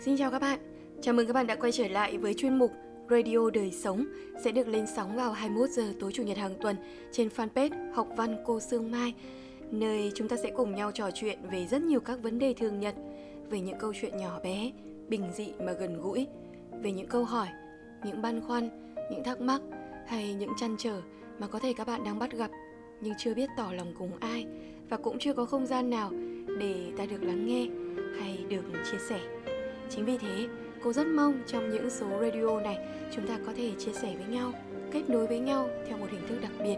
Xin chào các bạn, chào mừng các bạn đã quay trở lại với chuyên mục Radio Đời Sống sẽ được lên sóng vào 21 giờ tối Chủ nhật hàng tuần trên fanpage Học Văn Cô Sương Mai, nơi chúng ta sẽ cùng nhau trò chuyện về rất nhiều các vấn đề thường nhật, về những câu chuyện nhỏ bé, bình dị mà gần gũi, về những câu hỏi, những băn khoăn, những thắc mắc hay những trăn trở mà có thể các bạn đang bắt gặp nhưng chưa biết tỏ lòng cùng ai và cũng chưa có không gian nào để ta được lắng nghe hay được chia sẻ. Chính vì thế, cô rất mong trong những số radio này chúng ta có thể chia sẻ với nhau, kết nối với nhau theo một hình thức đặc biệt.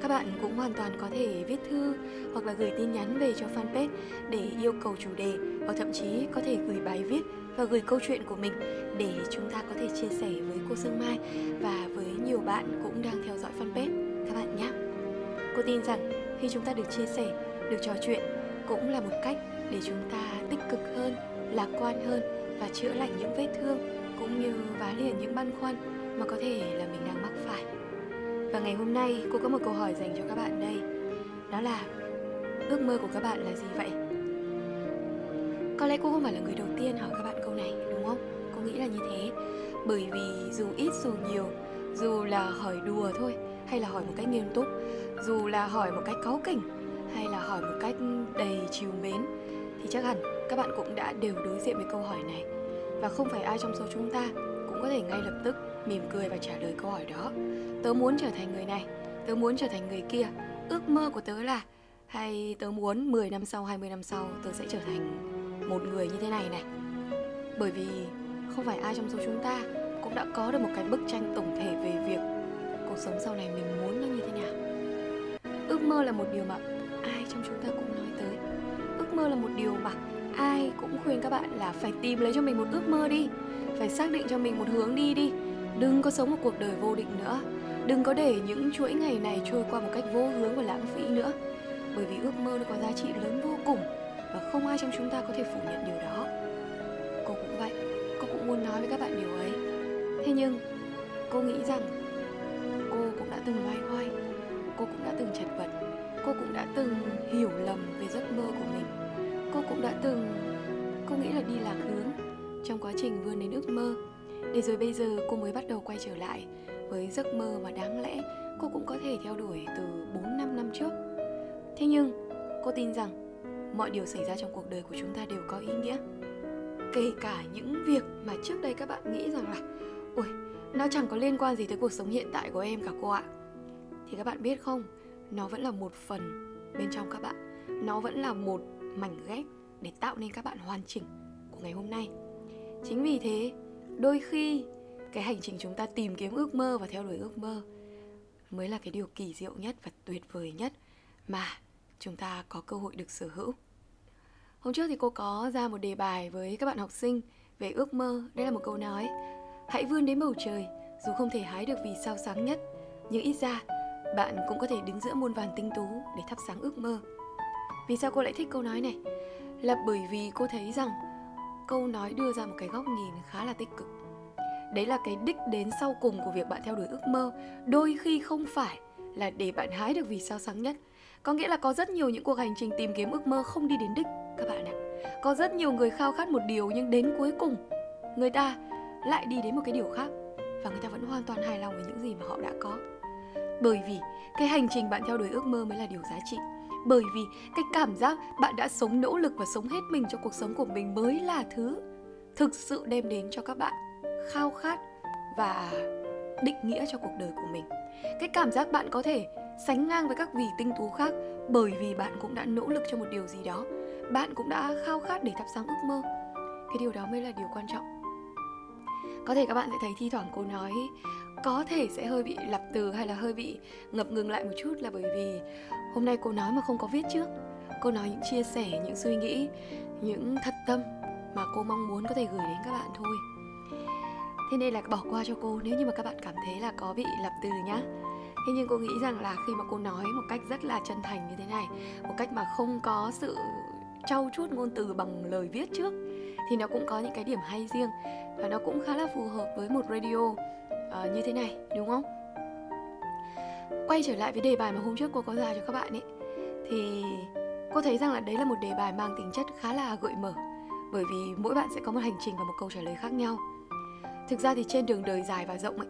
Các bạn cũng hoàn toàn có thể viết thư hoặc là gửi tin nhắn về cho fanpage để yêu cầu chủ đề, hoặc thậm chí có thể gửi bài viết và gửi câu chuyện của mình để chúng ta có thể chia sẻ với cô Sương Mai và với nhiều bạn cũng đang theo dõi fanpage các bạn nhé. Cô tin rằng khi chúng ta được chia sẻ, được trò chuyện cũng là một cách để chúng ta tích cực hơn, lạc quan hơn và chữa lành những vết thương cũng như vá liền những băn khoăn mà có thể là mình đang mắc phải. Và ngày hôm nay cô có một câu hỏi dành cho các bạn đây. Đó là ước mơ của các bạn là gì vậy? Có lẽ cô không phải là người đầu tiên hỏi các bạn câu này, đúng không? Cô nghĩ là như thế. Bởi vì dù ít dù nhiều, dù là hỏi đùa thôi hay là hỏi một cách nghiêm túc, dù là hỏi một cách cáu kỉnh hay là hỏi một cách đầy trìu mến, thì chắc hẳn các bạn cũng đã đều đối diện với câu hỏi này. Và không phải ai trong số chúng ta cũng có thể ngay lập tức mỉm cười và trả lời câu hỏi đó. Tớ muốn trở thành người này, tớ muốn trở thành người kia, ước mơ của tớ là, hay tớ muốn 10 năm sau, 20 năm sau tớ sẽ trở thành một người như thế này này. Bởi vì không phải ai trong số chúng ta cũng đã có được một cái bức tranh tổng thể về việc cuộc sống sau này mình muốn nó như thế nào. Ước mơ là một điều mà ai trong chúng ta cũng nói tới. Ước mơ là một điều mà ai cũng khuyên các bạn là phải tìm lấy cho mình một ước mơ đi, phải xác định cho mình một hướng đi đi. Đừng có sống một cuộc đời vô định nữa. Đừng có để những chuỗi ngày này trôi qua một cách vô hướng và lãng phí nữa. Bởi vì ước mơ nó có giá trị lớn vô cùng và không ai trong chúng ta có thể phủ nhận điều đó. Cô cũng vậy, cô cũng muốn nói với các bạn điều ấy. Thế nhưng cô nghĩ rằng cô cũng đã từng loay hoay, cô cũng đã từng chật vật, cô cũng đã từng hiểu lầm về giấc mơ của mình. Cô cũng đã từng, cô nghĩ là đi lạc hướng trong quá trình vươn đến ước mơ. Để rồi bây giờ cô mới bắt đầu quay trở lại với giấc mơ mà đáng lẽ cô cũng có thể theo đuổi từ 4-5 năm trước. Thế nhưng cô tin rằng mọi điều xảy ra trong cuộc đời của chúng ta đều có ý nghĩa. Kể cả những việc mà trước đây các bạn nghĩ rằng là ôi, nó chẳng có liên quan gì tới cuộc sống hiện tại của em cả cô ạ, thì các bạn biết không, nó vẫn là một phần bên trong các bạn. Nó vẫn là một mảnh ghép để tạo nên các bạn hoàn chỉnh của ngày hôm nay. Chính vì thế, đôi khi cái hành trình chúng ta tìm kiếm ước mơ và theo đuổi ước mơ mới là cái điều kỳ diệu nhất và tuyệt vời nhất mà chúng ta có cơ hội được sở hữu. Hôm trước thì cô có ra một đề bài với các bạn học sinh về ước mơ. Đây là một câu nói: hãy vươn đến bầu trời, dù không thể hái được vì sao sáng nhất, nhưng ít ra bạn cũng có thể đứng giữa muôn vàn tinh tú để thắp sáng ước mơ. Vì sao cô lại thích câu nói này? Là bởi vì cô thấy rằng câu nói đưa ra một cái góc nhìn khá là tích cực. Đấy là cái đích đến sau cùng của việc bạn theo đuổi ước mơ. Đôi khi không phải là để bạn hái được vì sao sáng nhất. Có nghĩa là có rất nhiều những cuộc hành trình tìm kiếm ước mơ không đi đến đích các bạn ạ. Có rất nhiều người khao khát một điều nhưng đến cuối cùng người ta lại đi đến một cái điều khác và người ta vẫn hoàn toàn hài lòng với những gì mà họ đã có. Bởi vì cái hành trình bạn theo đuổi ước mơ mới là điều giá trị. Bởi vì cái cảm giác bạn đã sống nỗ lực và sống hết mình cho cuộc sống của mình mới là thứ thực sự đem đến cho các bạn khao khát và định nghĩa cho cuộc đời của mình. Cái cảm giác bạn có thể sánh ngang với các vị tinh tú khác bởi vì bạn cũng đã nỗ lực cho một điều gì đó. Bạn cũng đã khao khát để thắp sáng ước mơ. Cái điều đó mới là điều quan trọng. Có thể các bạn sẽ thấy thi thoảng cô nói có thể sẽ hơi bị lặp từ hay là hơi bị ngập ngừng lại một chút, là bởi vì hôm nay cô nói mà không có viết trước. Cô nói những chia sẻ, những suy nghĩ, những thật tâm mà cô mong muốn có thể gửi đến các bạn thôi. Thế nên là bỏ qua cho cô nếu như mà các bạn cảm thấy là có bị lặp từ nhá. Thế nhưng cô nghĩ rằng là khi mà cô nói một cách rất là chân thành như thế này, một cách mà không có sự trau chuốt ngôn từ bằng lời viết trước, thì nó cũng có những cái điểm hay riêng và nó cũng khá là phù hợp với một radio như thế này, đúng không? Quay trở lại với đề bài mà hôm trước cô có ra cho các bạn ấy, thì cô thấy rằng là đấy là một đề bài mang tính chất khá là gợi mở. bởi vì mỗi bạn sẽ có một hành trình và một câu trả lời khác nhau. Thực ra thì trên đường đời dài và rộng ấy,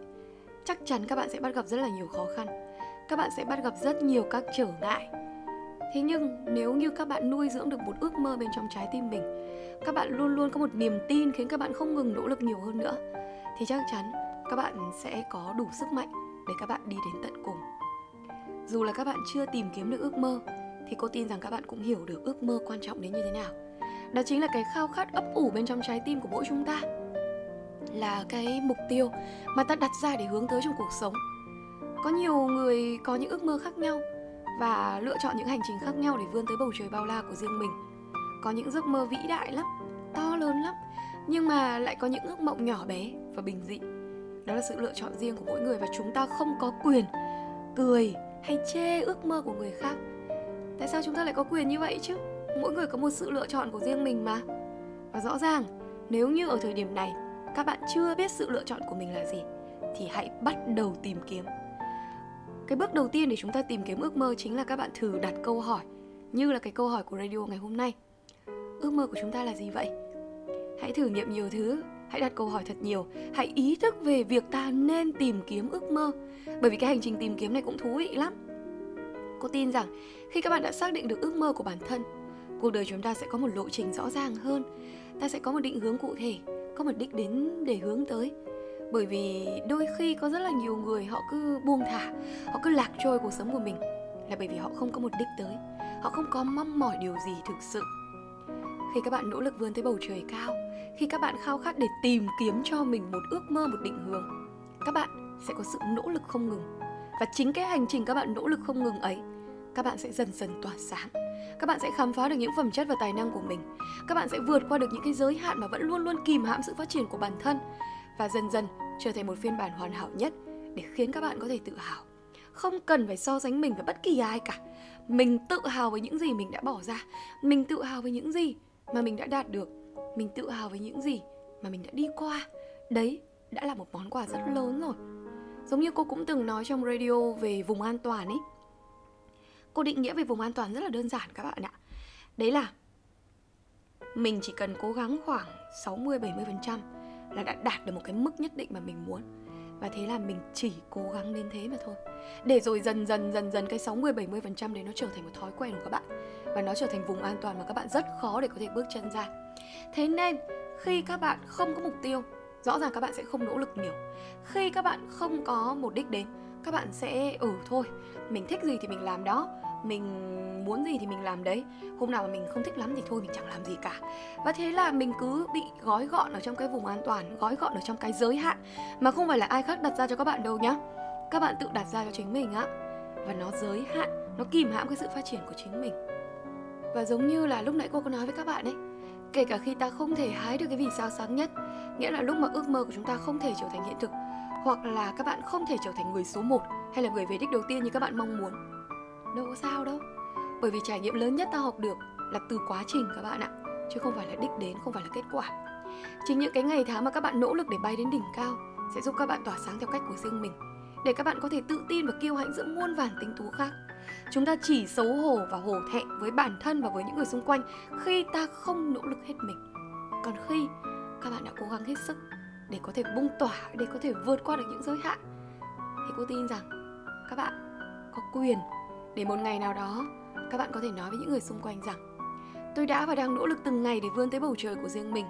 chắc chắn các bạn sẽ bắt gặp rất là nhiều khó khăn, các bạn sẽ bắt gặp rất nhiều các trở ngại. Thế nhưng nếu như các bạn nuôi dưỡng được một ước mơ bên trong trái tim mình, các bạn luôn luôn có một niềm tin khiến các bạn không ngừng nỗ lực nhiều hơn nữa, thì chắc chắn các bạn sẽ có đủ sức mạnh để các bạn đi đến tận cùng. Dù là các bạn chưa tìm kiếm được ước mơ, thì cô tin rằng các bạn cũng hiểu được ước mơ quan trọng đến như thế nào. Đó chính là cái khao khát ấp ủ bên trong trái tim của mỗi chúng ta, là cái mục tiêu mà ta đặt ra để hướng tới trong cuộc sống. Có nhiều người có những ước mơ khác nhau và lựa chọn những hành trình khác nhau để vươn tới bầu trời bao la của riêng mình. Có những giấc mơ vĩ đại lắm, to lớn lắm, nhưng mà lại có những ước mộng nhỏ bé và bình dị. Đó là sự lựa chọn riêng của mỗi người, và chúng ta không có quyền cười hay chê ước mơ của người khác. Tại sao chúng ta lại có quyền như vậy chứ? Mỗi người có một sự lựa chọn của riêng mình mà. Và rõ ràng, nếu như ở thời điểm này các bạn chưa biết sự lựa chọn của mình là gì, thì hãy bắt đầu tìm kiếm. Cái bước đầu tiên để chúng ta tìm kiếm ước mơ chính là các bạn thử đặt câu hỏi, như là cái câu hỏi của radio ngày hôm nay. Ước mơ của chúng ta là gì vậy? Hãy thử nghiệm nhiều thứ, hãy đặt câu hỏi thật nhiều, hãy ý thức về việc ta nên tìm kiếm ước mơ, bởi vì cái hành trình tìm kiếm này cũng thú vị lắm. Cô tin rằng khi các bạn đã xác định được ước mơ của bản thân, cuộc đời chúng ta sẽ có một lộ trình rõ ràng hơn, ta sẽ có một định hướng cụ thể, có một đích đến để hướng tới. Bởi vì đôi khi có rất là nhiều người họ cứ buông thả, họ cứ lạc trôi cuộc sống của mình, là bởi vì họ không có một đích tới, họ không có mong mỏi điều gì thực sự. Khi các bạn nỗ lực vươn tới bầu trời cao, khi các bạn khao khát để tìm kiếm cho mình một ước mơ, một định hướng, các bạn sẽ có sự nỗ lực không ngừng. Và chính cái hành trình các bạn nỗ lực không ngừng ấy, các bạn sẽ dần dần tỏa sáng. Các bạn sẽ khám phá được những phẩm chất và tài năng của mình. Các bạn sẽ vượt qua được những cái giới hạn mà vẫn luôn luôn kìm hãm sự phát triển của bản thân, và dần dần trở thành một phiên bản hoàn hảo nhất để khiến các bạn có thể tự hào. Không cần phải so sánh mình với bất kỳ ai cả. Mình tự hào với những gì mình đã bỏ ra, mình tự hào với những gì mà mình đã đạt được, mình tự hào với những gì mà mình đã đi qua. Đấy đã là một món quà rất lớn rồi. Giống như cô cũng từng nói trong radio về vùng an toàn ấy. Cô định nghĩa về vùng an toàn rất là đơn giản các bạn ạ. Đấy là mình chỉ cần cố gắng khoảng 60-70% là đã đạt được một cái mức nhất định mà mình muốn. Và thế là mình chỉ cố gắng đến thế mà thôi. Để rồi dần dần cái 60-70% đấy nó trở thành một thói quen của các bạn, và nó trở thành vùng an toàn mà các bạn rất khó để có thể bước chân ra. Thế nên khi các bạn không có mục tiêu, rõ ràng các bạn sẽ không nỗ lực nhiều. Khi các bạn không có một đích đến, các bạn sẽ thôi, mình thích gì thì mình làm đó, mình muốn gì thì mình làm đấy. Hôm nào mà mình không thích lắm thì thôi mình chẳng làm gì cả. Và thế là mình cứ bị gói gọn ở trong cái vùng an toàn, gói gọn ở trong cái giới hạn mà không phải là ai khác đặt ra cho các bạn đâu nhá. Các bạn tự đặt ra cho chính mình á. Và nó giới hạn, nó kìm hãm cái sự phát triển của chính mình. Và giống như là lúc nãy cô có nói với các bạn ấy, kể cả khi ta không thể hái được cái vì sao sáng nhất, nghĩa là lúc mà ước mơ của chúng ta không thể trở thành hiện thực, hoặc là các bạn không thể trở thành người số 1 hay là người về đích đầu tiên như các bạn mong muốn, đâu có sao đâu. Bởi vì trải nghiệm lớn nhất ta học được là từ quá trình các bạn ạ, chứ không phải là đích đến, không phải là kết quả. Chính những cái ngày tháng mà các bạn nỗ lực để bay đến đỉnh cao sẽ giúp các bạn tỏa sáng theo cách của riêng mình, để các bạn có thể tự tin và kiêu hãnh giữa muôn vàn tính thú khác. Chúng ta chỉ xấu hổ và hổ thẹn với bản thân và với những người xung quanh khi ta không nỗ lực hết mình. Còn khi các bạn đã cố gắng hết sức để có thể bung tỏa, để có thể vượt qua được những giới hạn, thì cô tin rằng các bạn có quyền để một ngày nào đó các bạn có thể nói với những người xung quanh rằng tôi đã và đang nỗ lực từng ngày để vươn tới bầu trời của riêng mình.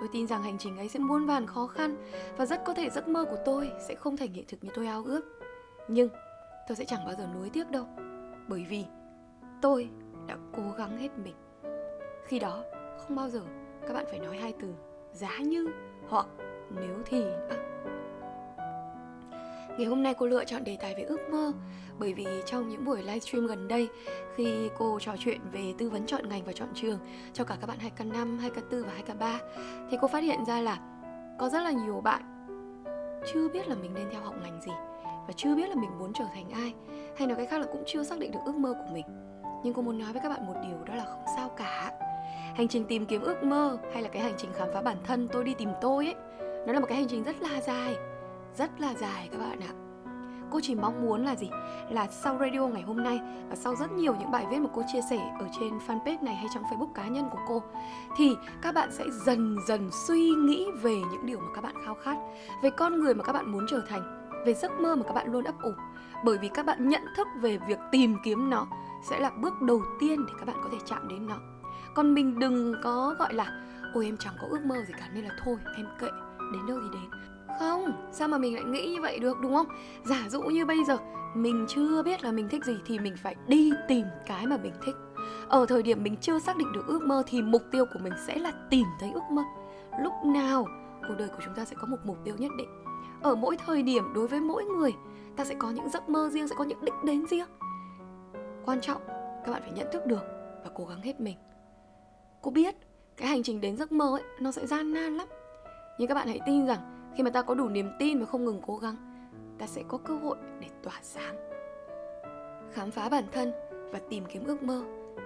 Tôi tin rằng hành trình ấy sẽ muôn vàn khó khăn, và rất có thể giấc mơ của tôi sẽ không thành hiện thực như tôi ao ước. Nhưng tôi sẽ chẳng bao giờ nuối tiếc đâu, bởi vì tôi đã cố gắng hết mình. Khi đó không bao giờ các bạn phải nói hai từ giá như hoặc nếu thì nữa. Ngày hôm nay cô lựa chọn đề tài về ước mơ, bởi vì trong những buổi livestream gần đây, khi cô trò chuyện về tư vấn chọn ngành và chọn trường cho cả các bạn 2K5, 2K4 và 2K3, thì cô phát hiện ra là có rất là nhiều bạn chưa biết là mình nên theo học ngành gì, và chưa biết là mình muốn trở thành ai, hay nói cách khác là cũng chưa xác định được ước mơ của mình. Nhưng cô muốn nói với các bạn một điều, đó là không sao cả. Hành trình tìm kiếm ước mơ, hay là cái hành trình khám phá bản thân, tôi đi tìm tôi ấy, nó là một cái hành trình rất là dài các bạn ạ. Cô chỉ mong muốn là gì? Là sau radio ngày hôm nay và sau rất nhiều những bài viết mà cô chia sẻ ở trên fanpage này hay trong Facebook cá nhân của cô, thì các bạn sẽ dần dần suy nghĩ về những điều mà các bạn khao khát, về con người mà các bạn muốn trở thành, về giấc mơ mà các bạn luôn ấp ủ. Bởi vì các bạn nhận thức về việc tìm kiếm nó sẽ là bước đầu tiên để các bạn có thể chạm đến nó. Còn mình đừng có gọi là ôi em chẳng có ước mơ gì cả nên là thôi em kệ, đến đâu thì đến. Không, sao mà mình lại nghĩ như vậy được, đúng không? Giả dụ như bây giờ mình chưa biết là mình thích gì thì mình phải đi tìm cái mà mình thích. Ở thời điểm mình chưa xác định được ước mơ thì mục tiêu của mình sẽ là tìm thấy ước mơ. Lúc nào cuộc đời của chúng ta sẽ có một mục tiêu nhất định. Ở mỗi thời điểm, đối với mỗi người, ta sẽ có những giấc mơ riêng, sẽ có những đích đến riêng. Quan trọng, các bạn phải nhận thức được và cố gắng hết mình. Cô biết, cái hành trình đến giấc mơ ấy, nó sẽ gian nan lắm. Nhưng các bạn hãy tin rằng, khi mà ta có đủ niềm tin và không ngừng cố gắng, ta sẽ có cơ hội để tỏa sáng. Khám phá bản thân và tìm kiếm ước mơ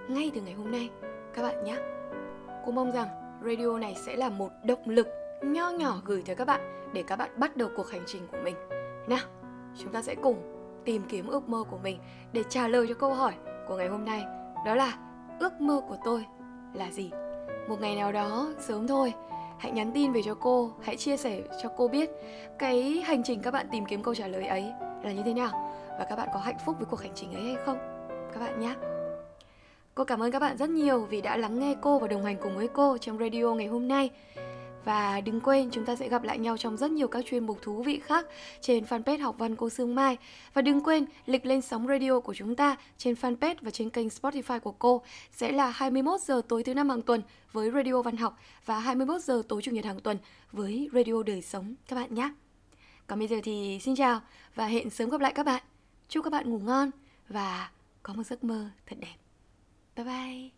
ngay từ ngày hôm nay, các bạn nhé. Cô mong rằng radio này sẽ là một động lực nho nhỏ gửi tới các bạn để các bạn bắt đầu cuộc hành trình của mình. Nào, chúng ta sẽ cùng tìm kiếm ước mơ của mình để trả lời cho câu hỏi của ngày hôm nay. Đó là ước mơ của tôi là gì? Một ngày nào đó, sớm thôi, hãy nhắn tin về cho cô, hãy chia sẻ cho cô biết cái hành trình các bạn tìm kiếm câu trả lời ấy là như thế nào và các bạn có hạnh phúc với cuộc hành trình ấy hay không, các bạn nhé. Cô cảm ơn các bạn rất nhiều vì đã lắng nghe cô và đồng hành cùng với cô trong radio ngày hôm nay. Và đừng quên chúng ta sẽ gặp lại nhau trong rất nhiều các chuyên mục thú vị khác trên fanpage Học Văn Cô Sương Mai. Và đừng quên lịch lên sóng radio của chúng ta trên fanpage và trên kênh Spotify của cô sẽ là 21 giờ tối thứ Năm hàng tuần với Radio Văn Học và 21 giờ tối Chủ nhật hàng tuần với Radio Đời Sống các bạn nhé. Còn bây giờ thì xin chào và hẹn sớm gặp lại các bạn. Chúc các bạn ngủ ngon và có một giấc mơ thật đẹp. Bye bye!